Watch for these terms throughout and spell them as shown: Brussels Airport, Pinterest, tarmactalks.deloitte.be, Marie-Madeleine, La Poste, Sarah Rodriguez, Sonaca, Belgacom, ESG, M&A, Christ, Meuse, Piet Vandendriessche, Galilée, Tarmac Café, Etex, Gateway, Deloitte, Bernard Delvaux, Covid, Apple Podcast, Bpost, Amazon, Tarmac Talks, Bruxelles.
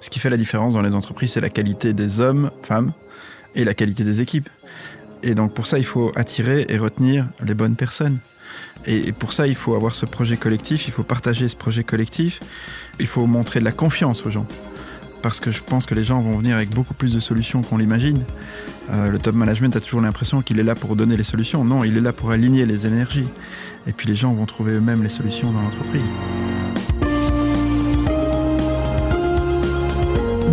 Ce qui fait la différence dans les entreprises, c'est la qualité des hommes, femmes et la qualité des équipes. Et donc pour ça, il faut attirer et retenir les bonnes personnes. Et pour ça, il faut avoir ce projet collectif, il faut partager ce projet collectif, il faut montrer de la confiance aux gens. Parce que je pense que les gens vont venir avec beaucoup plus de solutions qu'on l'imagine. Le top management a toujours l'impression qu'il est là pour donner les solutions. Non, il est là pour aligner les énergies. Et puis les gens vont trouver eux-mêmes les solutions dans l'entreprise.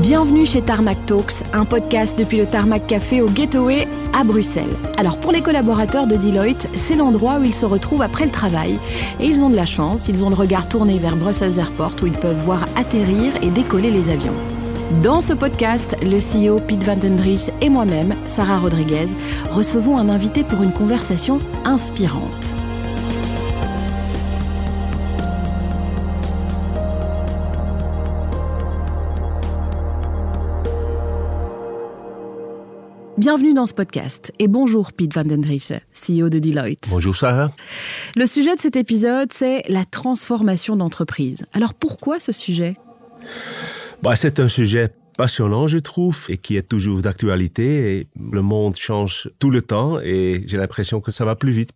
Bienvenue chez Tarmac Talks, un podcast depuis le Tarmac Café au Gateway à Bruxelles. Alors pour les collaborateurs de Deloitte, c'est l'endroit où ils se retrouvent après le travail. Et ils ont de la chance, ils ont le regard tourné vers Brussels Airport où ils peuvent voir atterrir et décoller les avions. Dans ce podcast, le CEO Piet Vandendriessche et moi-même, Sarah Rodriguez, recevons un invité pour une conversation inspirante. Bienvenue dans ce podcast et bonjour Piet Vandendriessche, CEO de Deloitte. Bonjour Sarah. Le sujet de cet épisode, c'est la transformation d'entreprise. Alors pourquoi ce sujet ? C'est un sujet passionnant, je trouve, et qui est toujours d'actualité. Et le monde change tout le temps et j'ai l'impression que ça va plus vite.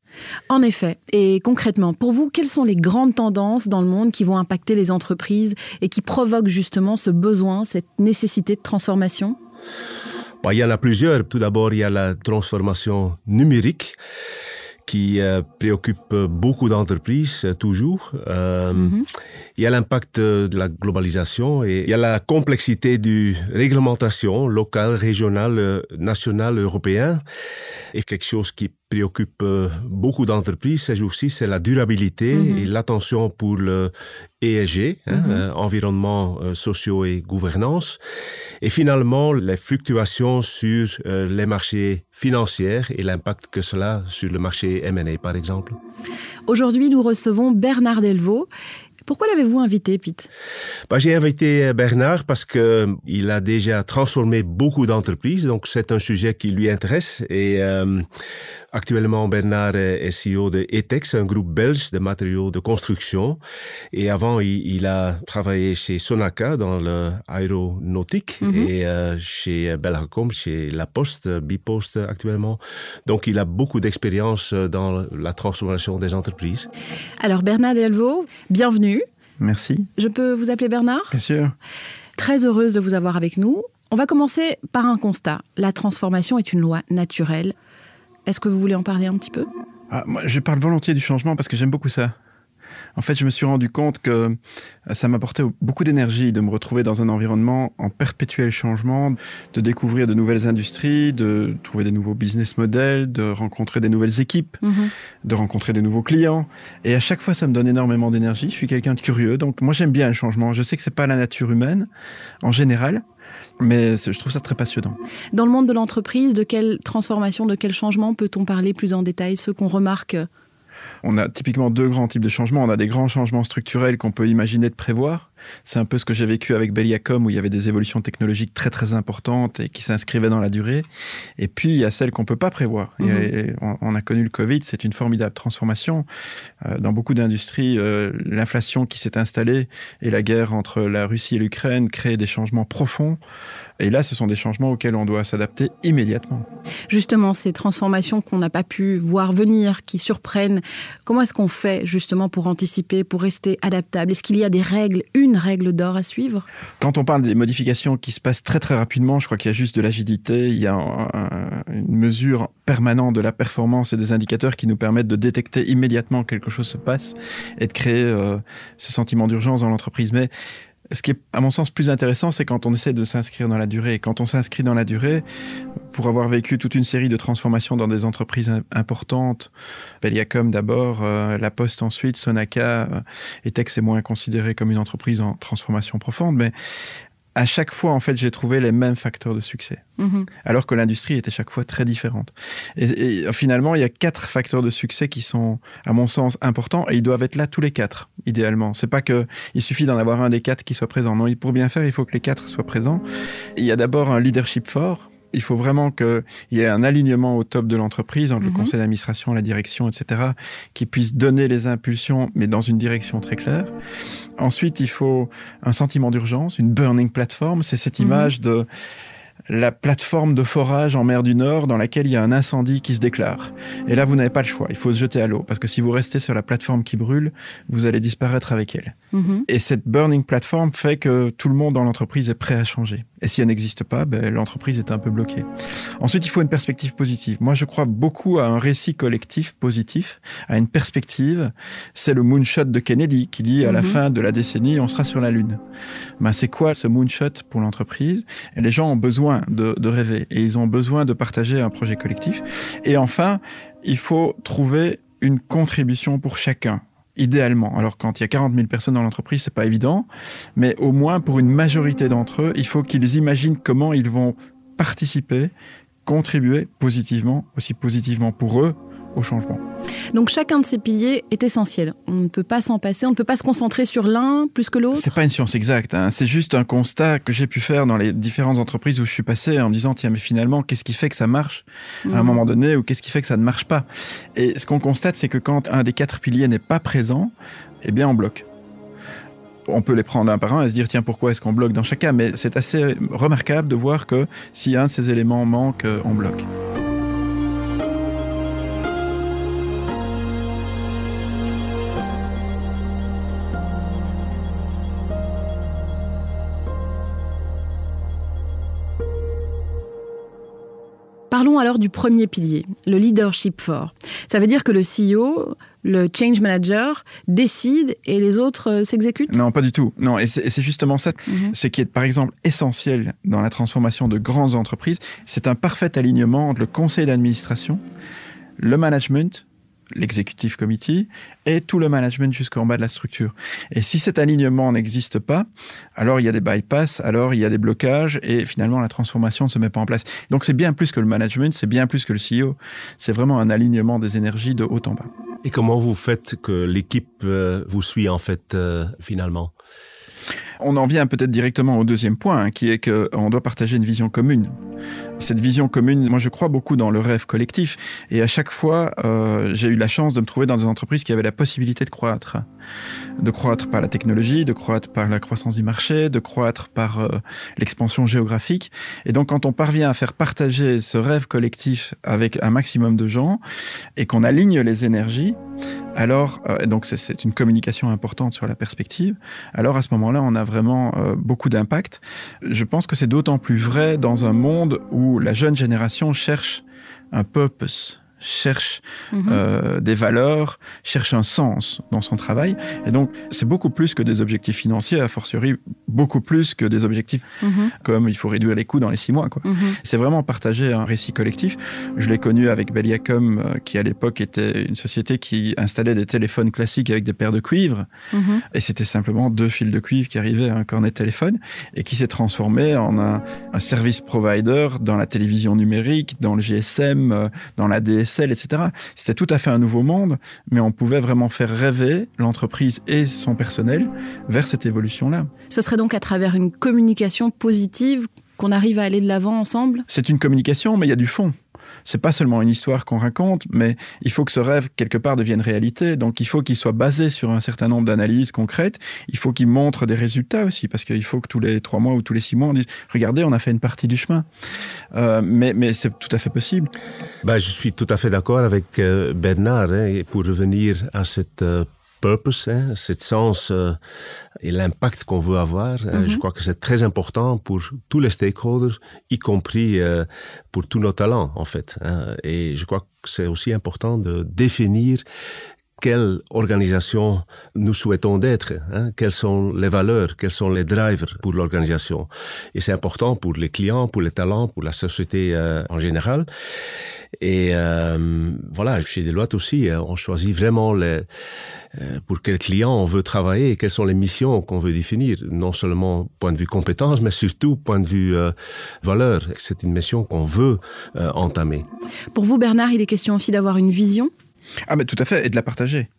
En effet. Et concrètement, pour vous, quelles sont les grandes tendances dans le monde qui vont impacter les entreprises et qui provoquent justement ce besoin, cette nécessité de transformation ? Il y en a plusieurs. Tout d'abord, il y a la transformation numérique qui préoccupe beaucoup d'entreprises toujours. Il y a l'impact de la globalisation et il y a la complexité du réglementation locale, régionale, nationale, européenne. Et quelque chose qui préoccupe beaucoup d'entreprises ces jours-ci, c'est la durabilité et l'attention pour le ESG, environnement, sociaux et gouvernance. Et finalement, les fluctuations sur les marchés financiers et l'impact que cela a sur le marché M&A, par exemple. Aujourd'hui, nous recevons Bernard Delvaux. Pourquoi l'avez-vous invité, Piet ? J'ai invité Bernard parce qu'il a déjà transformé beaucoup d'entreprises. Donc, c'est un sujet qui lui intéresse. Et actuellement, Bernard est CEO de Etex, un groupe belge de matériaux de construction. Et avant, il a travaillé chez Sonaca dans l'aéronautique et chez Belgacom, chez La Poste, Bpost actuellement. Donc, il a beaucoup d'expérience dans la transformation des entreprises. Alors, Bernard Delvaux, bienvenue. Merci. Je peux vous appeler Bernard ? Bien sûr. Très heureuse de vous avoir avec nous. On va commencer par un constat. La transformation est une loi naturelle. Est-ce que vous voulez en parler un petit peu ? Moi, je parle volontiers du changement parce que j'aime beaucoup ça. En fait, je me suis rendu compte que ça m'apportait beaucoup d'énergie de me retrouver dans un environnement en perpétuel changement, de découvrir de nouvelles industries, de trouver des nouveaux business models, de rencontrer des nouvelles équipes, de rencontrer des nouveaux clients. Et à chaque fois, ça me donne énormément d'énergie. Je suis quelqu'un de curieux, donc moi, j'aime bien le changement. Je sais que c'est pas la nature humaine, en général, mais je trouve ça très passionnant. Dans le monde de l'entreprise, de quelle transformation, de quel changement peut-on parler plus en détail, ceux qu'on remarque ? On a typiquement deux grands types de changements. On a des grands changements structurels qu'on peut imaginer de prévoir. C'est un peu ce que j'ai vécu avec Belgacom, où il y avait des évolutions technologiques très, très importantes et qui s'inscrivaient dans la durée. Et puis, il y a celles qu'on ne peut pas prévoir. Et on a connu le Covid, c'est une formidable transformation. Dans beaucoup d'industries, l'inflation qui s'est installée et la guerre entre la Russie et l'Ukraine créent des changements profonds. Et là, ce sont des changements auxquels on doit s'adapter immédiatement. Justement, ces transformations qu'on n'a pas pu voir venir, qui surprennent, comment est-ce qu'on fait justement pour anticiper, pour rester adaptable ? Est-ce qu'il y a des règles, une règle d'or à suivre ? Quand on parle des modifications qui se passent très très rapidement, je crois qu'il y a juste de l'agilité, il y a une mesure permanente de la performance et des indicateurs qui nous permettent de détecter immédiatement que quelque chose se passe et de créer ce sentiment d'urgence dans l'entreprise. Mais ce qui est, à mon sens, plus intéressant, c'est quand on essaie de s'inscrire dans la durée. Et quand on s'inscrit dans la durée, pour avoir vécu toute une série de transformations dans des entreprises importantes, Belgacom d'abord, La Poste ensuite, Sonaca, Etex est moins considéré comme une entreprise en transformation profonde, mais à chaque fois, en fait, j'ai trouvé les mêmes facteurs de succès, alors que l'industrie était chaque fois très différente. Et finalement, il y a 4 facteurs de succès qui sont, à mon sens, importants, et ils doivent être là tous les 4, idéalement. C'est pas qu'il suffit d'en avoir un des 4 qui soit présent. Non, pour bien faire, il faut que les 4 soient présents. Il y a d'abord un leadership fort, il faut vraiment qu'il y ait un alignement au top de l'entreprise, entre le conseil d'administration, la direction, etc., qui puisse donner les impulsions, mais dans une direction très claire. Ensuite, il faut un sentiment d'urgence, une burning platform. C'est cette image de la plateforme de forage en mer du Nord dans laquelle il y a un incendie qui se déclare. Et là, vous n'avez pas le choix. Il faut se jeter à l'eau. Parce que si vous restez sur la plateforme qui brûle, vous allez disparaître avec elle. Et cette burning platform fait que tout le monde dans l'entreprise est prêt à changer. Et si elle n'existe pas, ben, l'entreprise est un peu bloquée. Ensuite, il faut une perspective positive. Moi, je crois beaucoup à un récit collectif positif, à une perspective. C'est le moonshot de Kennedy qui dit à la fin de la décennie, on sera sur la Lune. Ben, c'est quoi ce moonshot pour l'entreprise? Et les gens ont besoin de rêver et ils ont besoin de partager un projet collectif. Et enfin, il faut trouver une contribution pour chacun. Idéalement. Alors, quand il y a 40 000 personnes dans l'entreprise, c'est pas évident, mais au moins pour une majorité d'entre eux, il faut qu'ils imaginent comment ils vont participer, contribuer positivement, aussi positivement pour eux, au changement. Donc, chacun de ces piliers est essentiel. On ne peut pas s'en passer, on ne peut pas se concentrer sur l'un plus que l'autre. C'est pas une science exacte, hein. C'est juste un constat que j'ai pu faire dans les différentes entreprises où je suis passé en me disant, tiens, mais finalement, qu'est-ce qui fait que ça marche à un moment donné ou qu'est-ce qui fait que ça ne marche pas? Et ce qu'on constate, c'est que quand un des quatre piliers n'est pas présent, eh bien, on bloque. On peut les prendre un par un et se dire, tiens, pourquoi est-ce qu'on bloque dans chacun? Mais c'est assez remarquable de voir que si un de ces éléments manque, on bloque. Parlons alors du premier pilier, le leadership fort. Ça veut dire que le CEO, le change manager, décide et les autres s'exécutent ? Non, pas du tout. Non, et c'est justement ça. Ce qui est par exemple essentiel dans la transformation de grandes entreprises, c'est un parfait alignement entre le conseil d'administration, le management, l'exécutif committee et tout le management jusqu'en bas de la structure. Et si cet alignement n'existe pas, alors il y a des bypass, alors il y a des blocages et finalement la transformation ne se met pas en place. Donc c'est bien plus que le management, c'est bien plus que le CEO. C'est vraiment un alignement des énergies de haut en bas. Et comment vous faites que l'équipe vous suit en fait finalement ? On en vient peut-être directement au deuxième point, hein, qui est qu'on doit partager une vision commune. Cette vision commune, moi je crois beaucoup dans le rêve collectif. Et à chaque fois, j'ai eu la chance de me trouver dans des entreprises qui avaient la possibilité de croître. De croître par la technologie, de croître par la croissance du marché, de croître par l'expansion géographique. Et donc quand on parvient à faire partager ce rêve collectif avec un maximum de gens et qu'on aligne les énergies, alors, donc c'est une communication importante sur la perspective, alors à ce moment-là, on a vraiment beaucoup d'impact. Je pense que c'est d'autant plus vrai dans un monde où la jeune génération cherche un purpose, cherche des valeurs, cherche un sens dans son travail. Et donc, c'est beaucoup plus que des objectifs financiers, a fortiori, beaucoup plus que des objectifs comme il faut réduire les coûts dans les 6 mois. Quoi. C'est vraiment partager un récit collectif. Je l'ai connu avec Belgacom, qui à l'époque était une société qui installait des téléphones classiques avec des paires de cuivre. Et c'était simplement 2 fils de cuivre qui arrivaient à un cornet de téléphone et qui s'est transformé en un service provider dans la télévision numérique, dans le GSM, dans la DSL, etc. C'était tout à fait un nouveau monde, mais on pouvait vraiment faire rêver l'entreprise et son personnel vers cette évolution-là. Ce serait donc à travers une communication positive qu'on arrive à aller de l'avant ensemble ? C'est une communication, mais il y a du fond. C'est pas seulement une histoire qu'on raconte, mais il faut que ce rêve, quelque part, devienne réalité. Donc, il faut qu'il soit basé sur un certain nombre d'analyses concrètes. Il faut qu'il montre des résultats aussi, parce qu'il faut que tous les 3 mois ou tous les 6 mois, on dise « Regardez, on a fait une partie du chemin. » mais c'est tout à fait possible. Je suis tout à fait d'accord avec Bernard. Hein, pour revenir à cette purpose, hein, cet sens et l'impact qu'on veut avoir. Je crois que c'est très important pour tous les stakeholders, y compris pour tous nos talents, en fait. Hein. Et je crois que c'est aussi important de définir quelle organisation nous souhaitons d'être, hein, quelles sont les valeurs, quels sont les drivers pour l'organisation. Et c'est important pour les clients, pour les talents, pour la société en général. Et voilà, chez Deloitte aussi, on choisit vraiment pour quels clients on veut travailler et quelles sont les missions qu'on veut définir, non seulement point de vue compétences, mais surtout point de vue valeur. C'est une mission qu'on veut entamer. Pour vous, Bernard, il est question aussi d'avoir une vision ? Ah mais tout à fait, et de la partager.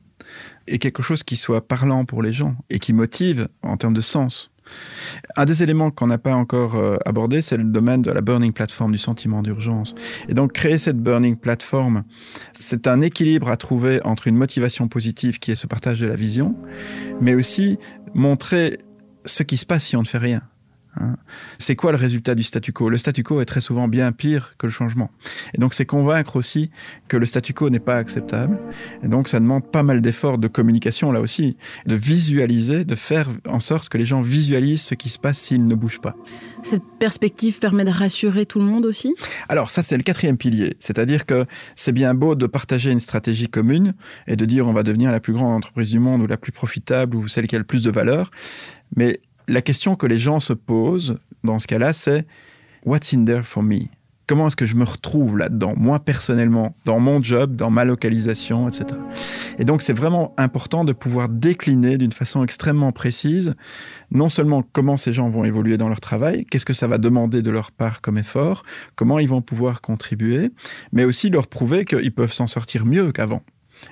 Et quelque chose qui soit parlant pour les gens et qui motive en termes de sens. Un des éléments qu'on n'a pas encore abordé, c'est le domaine de la burning platform, du sentiment d'urgence. Et donc, créer cette burning platform, c'est un équilibre à trouver entre une motivation positive qui est ce partage de la vision, mais aussi montrer ce qui se passe si on ne fait rien. C'est quoi le résultat du statu quo ? Le statu quo est très souvent bien pire que le changement. Et donc, c'est convaincre aussi que le statu quo n'est pas acceptable. Et donc, ça demande pas mal d'efforts de communication, là aussi, de visualiser, de faire en sorte que les gens visualisent ce qui se passe s'ils ne bougent pas. Cette perspective permet de rassurer tout le monde aussi ? Alors, ça, c'est le quatrième pilier. C'est-à-dire que c'est bien beau de partager une stratégie commune et de dire on va devenir la plus grande entreprise du monde ou la plus profitable ou celle qui a le plus de valeur. Mais la question que les gens se posent dans ce cas-là, c'est « What's in there for me ?» Comment est-ce que je me retrouve là-dedans, moi personnellement, dans mon job, dans ma localisation, etc. Et donc, c'est vraiment important de pouvoir décliner d'une façon extrêmement précise, non seulement comment ces gens vont évoluer dans leur travail, qu'est-ce que ça va demander de leur part comme effort, comment ils vont pouvoir contribuer, mais aussi leur prouver qu'ils peuvent s'en sortir mieux qu'avant,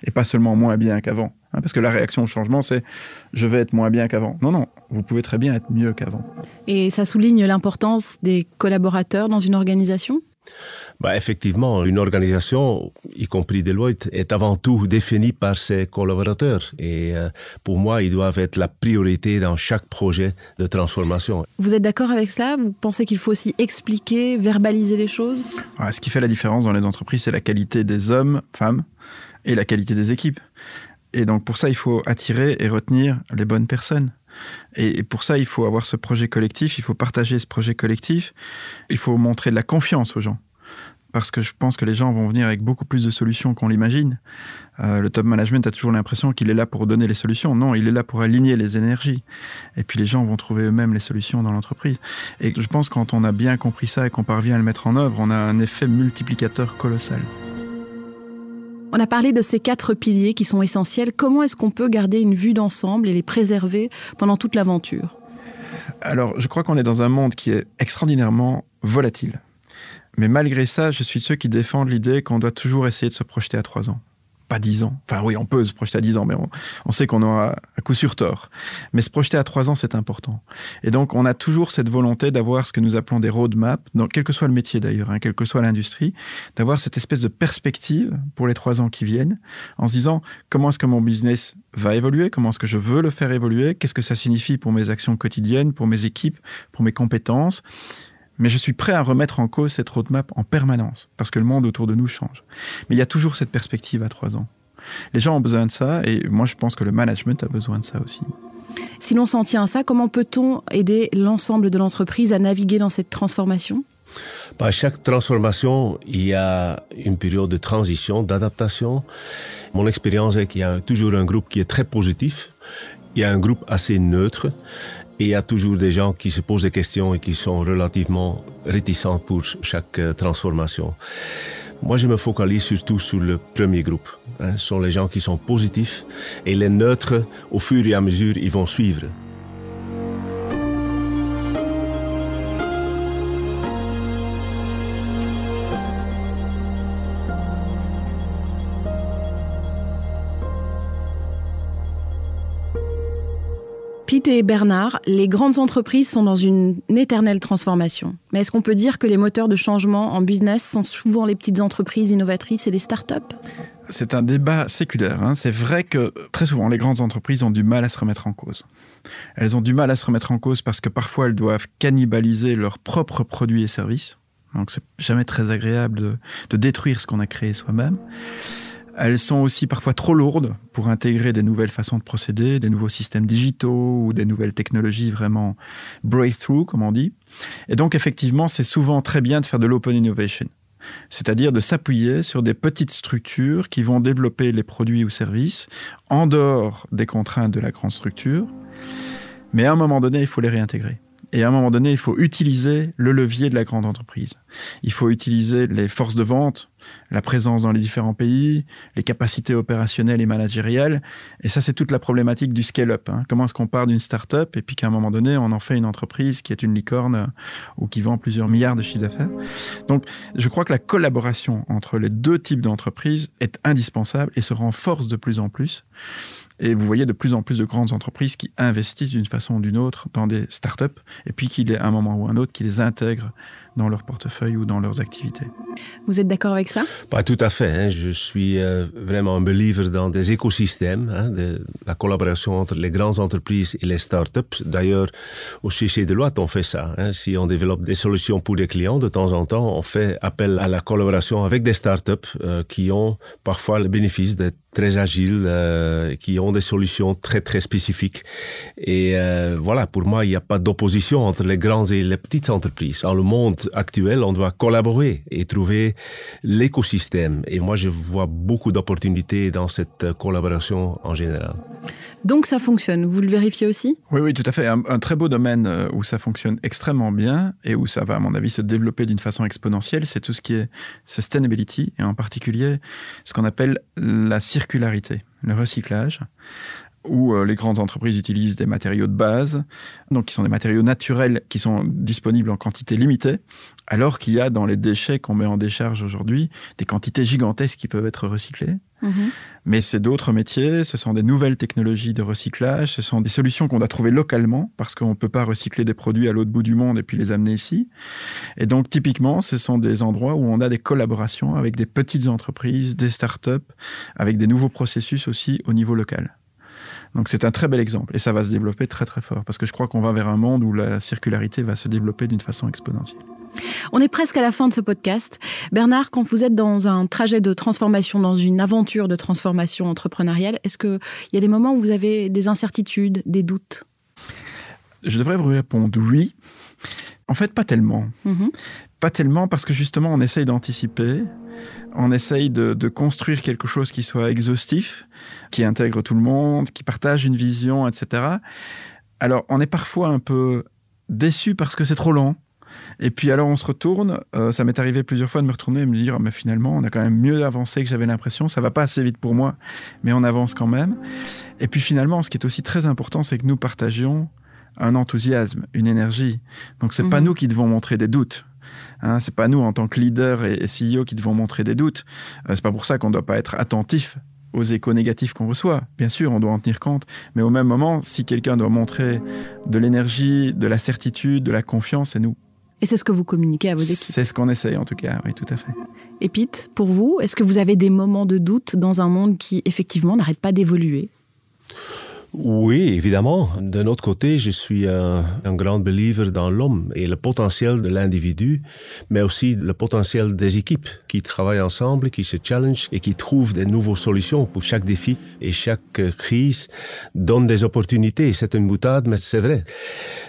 et pas seulement moins bien qu'avant. Parce que la réaction au changement, c'est « je vais être moins bien qu'avant ». Non, non, vous pouvez très bien être mieux qu'avant. Et ça souligne l'importance des collaborateurs dans une organisation ? Effectivement, une organisation, y compris Deloitte, est avant tout définie par ses collaborateurs. Et pour moi, ils doivent être la priorité dans chaque projet de transformation. Vous êtes d'accord avec cela ? Vous pensez qu'il faut aussi expliquer, verbaliser les choses ? Ce qui fait la différence dans les entreprises, c'est la qualité des hommes, femmes et la qualité des équipes. Et donc, pour ça, il faut attirer et retenir les bonnes personnes. Et pour ça, il faut avoir ce projet collectif, il faut partager ce projet collectif, il faut montrer de la confiance aux gens. Parce que je pense que les gens vont venir avec beaucoup plus de solutions qu'on l'imagine. Le top management a toujours l'impression qu'il est là pour donner les solutions. Non, il est là pour aligner les énergies. Et puis les gens vont trouver eux-mêmes les solutions dans l'entreprise. Et je pense que quand on a bien compris ça et qu'on parvient à le mettre en œuvre, on a un effet multiplicateur colossal. On a parlé de ces 4 piliers qui sont essentiels. Comment est-ce qu'on peut garder une vue d'ensemble et les préserver pendant toute l'aventure ? Alors, je crois qu'on est dans un monde qui est extraordinairement volatile. Mais malgré ça, je suis de ceux qui défendent l'idée qu'on doit toujours essayer de se projeter à 3 ans. Pas 10 ans. Enfin oui, on peut se projeter à 10 ans, mais on sait qu'on aura à coup sûr tort. Mais se projeter à 3 ans, c'est important. Et donc, on a toujours cette volonté d'avoir ce que nous appelons des roadmaps, quel que soit le métier d'ailleurs, quelle que soit l'industrie, d'avoir cette espèce de perspective pour les 3 ans qui viennent, en se disant comment est-ce que mon business va évoluer, comment est-ce que je veux le faire évoluer, qu'est-ce que ça signifie pour mes actions quotidiennes, pour mes équipes, pour mes compétences. Mais je suis prêt à remettre en cause cette roadmap en permanence, parce que le monde autour de nous change. Mais il y a toujours cette perspective à 3 ans. Les gens ont besoin de ça, et moi je pense que le management a besoin de ça aussi. Si l'on s'en tient à ça, comment peut-on aider l'ensemble de l'entreprise à naviguer dans cette transformation ? À chaque transformation, il y a une période de transition, d'adaptation. Mon expérience est qu'il y a toujours un groupe qui est très positif, il y a un groupe assez neutre, et il y a toujours des gens qui se posent des questions et qui sont relativement réticents pour chaque transformation. Moi, je me focalise surtout sur le premier groupe. Ce sont les gens qui sont positifs et les neutres, au fur et à mesure, ils vont suivre. Piet et Bernard, les grandes entreprises sont dans une éternelle transformation. Mais est-ce qu'on peut dire que les moteurs de changement en business sont souvent les petites entreprises innovatrices et les start-up ? C'est un débat séculaire. C'est vrai que très souvent, les grandes entreprises ont du mal à se remettre en cause. Elles ont du mal à se remettre en cause parce que parfois, elles doivent cannibaliser leurs propres produits et services. Donc, c'est jamais très agréable de détruire ce qu'on a créé soi-même. Elles sont aussi parfois trop lourdes pour intégrer des nouvelles façons de procéder, des nouveaux systèmes digitaux ou des nouvelles technologies vraiment breakthrough, comme on dit. Et donc, effectivement, c'est souvent très bien de faire de l'open innovation, c'est-à-dire de s'appuyer sur des petites structures qui vont développer les produits ou services en dehors des contraintes de la grande structure. Mais à un moment donné, il faut les réintégrer. Et à un moment donné, il faut utiliser le levier de la grande entreprise. Il faut utiliser les forces de vente, la présence dans les différents pays, les capacités opérationnelles et managériales. Et ça, c'est toute la problématique du scale-up. Comment est-ce qu'on part d'une start-up et puis qu'à un moment donné, on en fait une entreprise qui est une licorne ou qui vend plusieurs milliards de chiffre d'affaires. Donc, je crois que la collaboration entre les deux types d'entreprises est indispensable et se renforce de plus en plus. Et vous voyez de plus en plus de grandes entreprises qui investissent d'une façon ou d'une autre dans des startups et puis qu'il y ait un moment ou un autre qui les intègrent dans leur portefeuille ou dans leurs activités. Vous êtes d'accord avec ça? Pas tout à fait. Hein. Je suis vraiment un believer dans des écosystèmes, hein, la collaboration entre les grandes entreprises et les startups. D'ailleurs, aussi chez Deloitte, on fait ça. Hein. Si on développe des solutions pour des clients, de temps en temps, on fait appel à la collaboration avec des startups qui ont parfois le bénéfice d'être très agiles, qui ont des solutions très, très spécifiques. Et voilà, pour moi, il n'y a pas d'opposition entre les grandes et les petites entreprises. Dans le monde actuel, on doit collaborer et trouver l'écosystème. Et moi, je vois beaucoup d'opportunités dans cette collaboration en général. Donc, ça fonctionne. Vous le vérifiez aussi? Oui, oui, tout à fait. Un très beau domaine où ça fonctionne extrêmement bien et où ça va, à mon avis, se développer d'une façon exponentielle, c'est tout ce qui est sustainability et en particulier ce qu'on appelle la circularité, le recyclage, où les grandes entreprises utilisent des matériaux de base, donc qui sont des matériaux naturels qui sont disponibles en quantité limitée, alors qu'il y a dans les déchets qu'on met en décharge aujourd'hui des quantités gigantesques qui peuvent être recyclées. Mmh. Mais c'est d'autres métiers, ce sont des nouvelles technologies de recyclage, ce sont des solutions qu'on doit trouver localement parce qu'on ne peut pas recycler des produits à l'autre bout du monde et puis les amener ici. Et donc typiquement, ce sont des endroits où on a des collaborations avec des petites entreprises, des startups, avec des nouveaux processus aussi au niveau local. Donc c'est un très bel exemple et ça va se développer très très fort parce que je crois qu'on va vers un monde où la circularité va se développer d'une façon exponentielle. On est presque à la fin de ce podcast. Bernard, quand vous êtes dans un trajet de transformation, dans une aventure de transformation entrepreneuriale, est-ce qu'il y a des moments où vous avez des incertitudes, des doutes? Je devrais vous répondre oui. En fait, pas tellement. Mm-hmm. Pas tellement parce que justement on essaye d'anticiper. On essaye de construire quelque chose qui soit exhaustif, qui intègre tout le monde, qui partage une vision, etc. Alors, on est parfois un peu déçu parce que c'est trop lent. Et puis alors, on se retourne. Ça m'est arrivé plusieurs fois de me retourner et me dire « mais finalement, on a quand même mieux avancé que j'avais l'impression. Ça va pas assez vite pour moi, mais on avance quand même. » Et puis finalement, ce qui est aussi très important, c'est que nous partagions un enthousiasme, une énergie. Donc, c'est pas nous qui devons montrer des doutes. Hein, c'est pas nous en tant que leader et CEO qui devons montrer des doutes. C'est pas pour ça qu'on doit pas être attentif aux échos négatifs qu'on reçoit. Bien sûr, on doit en tenir compte, mais au même moment, si quelqu'un doit montrer de l'énergie, de la certitude, de la confiance, c'est nous. Et c'est ce que vous communiquez à vos équipes. C'est ce qu'on essaye en tout cas, oui, tout à fait. Et Piet, pour vous, est-ce que vous avez des moments de doute dans un monde qui effectivement n'arrête pas d'évoluer? Oui, évidemment. D'un autre côté, je suis un grand believer dans l'homme et le potentiel de l'individu, mais aussi le potentiel des équipes qui travaillent ensemble, qui se challengent et qui trouvent des nouvelles solutions pour chaque défi. Et chaque crise donne des opportunités. C'est une boutade, mais c'est vrai.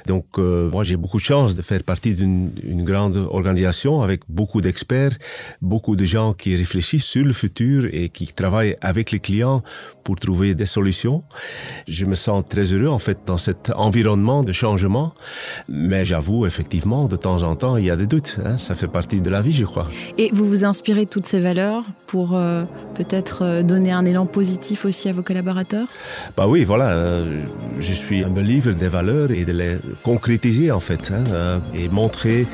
Donc, moi, j'ai beaucoup de chance de faire partie d'une grande organisation avec beaucoup d'experts, beaucoup de gens qui réfléchissent sur le futur et qui travaillent avec les clients pour trouver des solutions. Je me sens très heureux, en fait, dans cet environnement de changement. Mais j'avoue, effectivement, de temps en temps, il y a des doutes. Hein. Ça fait partie de la vie, je crois. Et vous vous inspirez de toutes ces valeurs pour peut-être donner un élan positif aussi à vos collaborateurs? Bah oui, voilà. Je suis un believer des valeurs et de les concrétiser, en fait. Hein, et montrer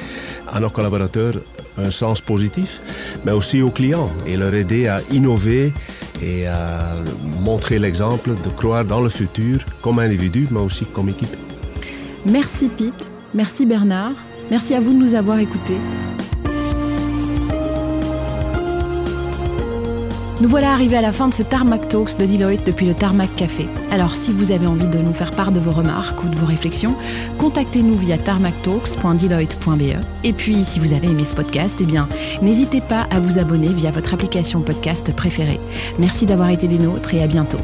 à nos collaborateurs un sens positif, mais aussi aux clients et leur aider à innover et à montrer l'exemple de croire dans le futur comme individu, mais aussi comme équipe. Merci Piet, merci Bernard, merci à vous de nous avoir écoutés. Nous voilà arrivés à la fin de ce Tarmac Talks de Deloitte depuis le Tarmac Café. Alors, si vous avez envie de nous faire part de vos remarques ou de vos réflexions, contactez-nous via tarmactalks.deloitte.be. Et puis, si vous avez aimé ce podcast, eh bien, n'hésitez pas à vous abonner via votre application podcast préférée. Merci d'avoir été des nôtres et à bientôt.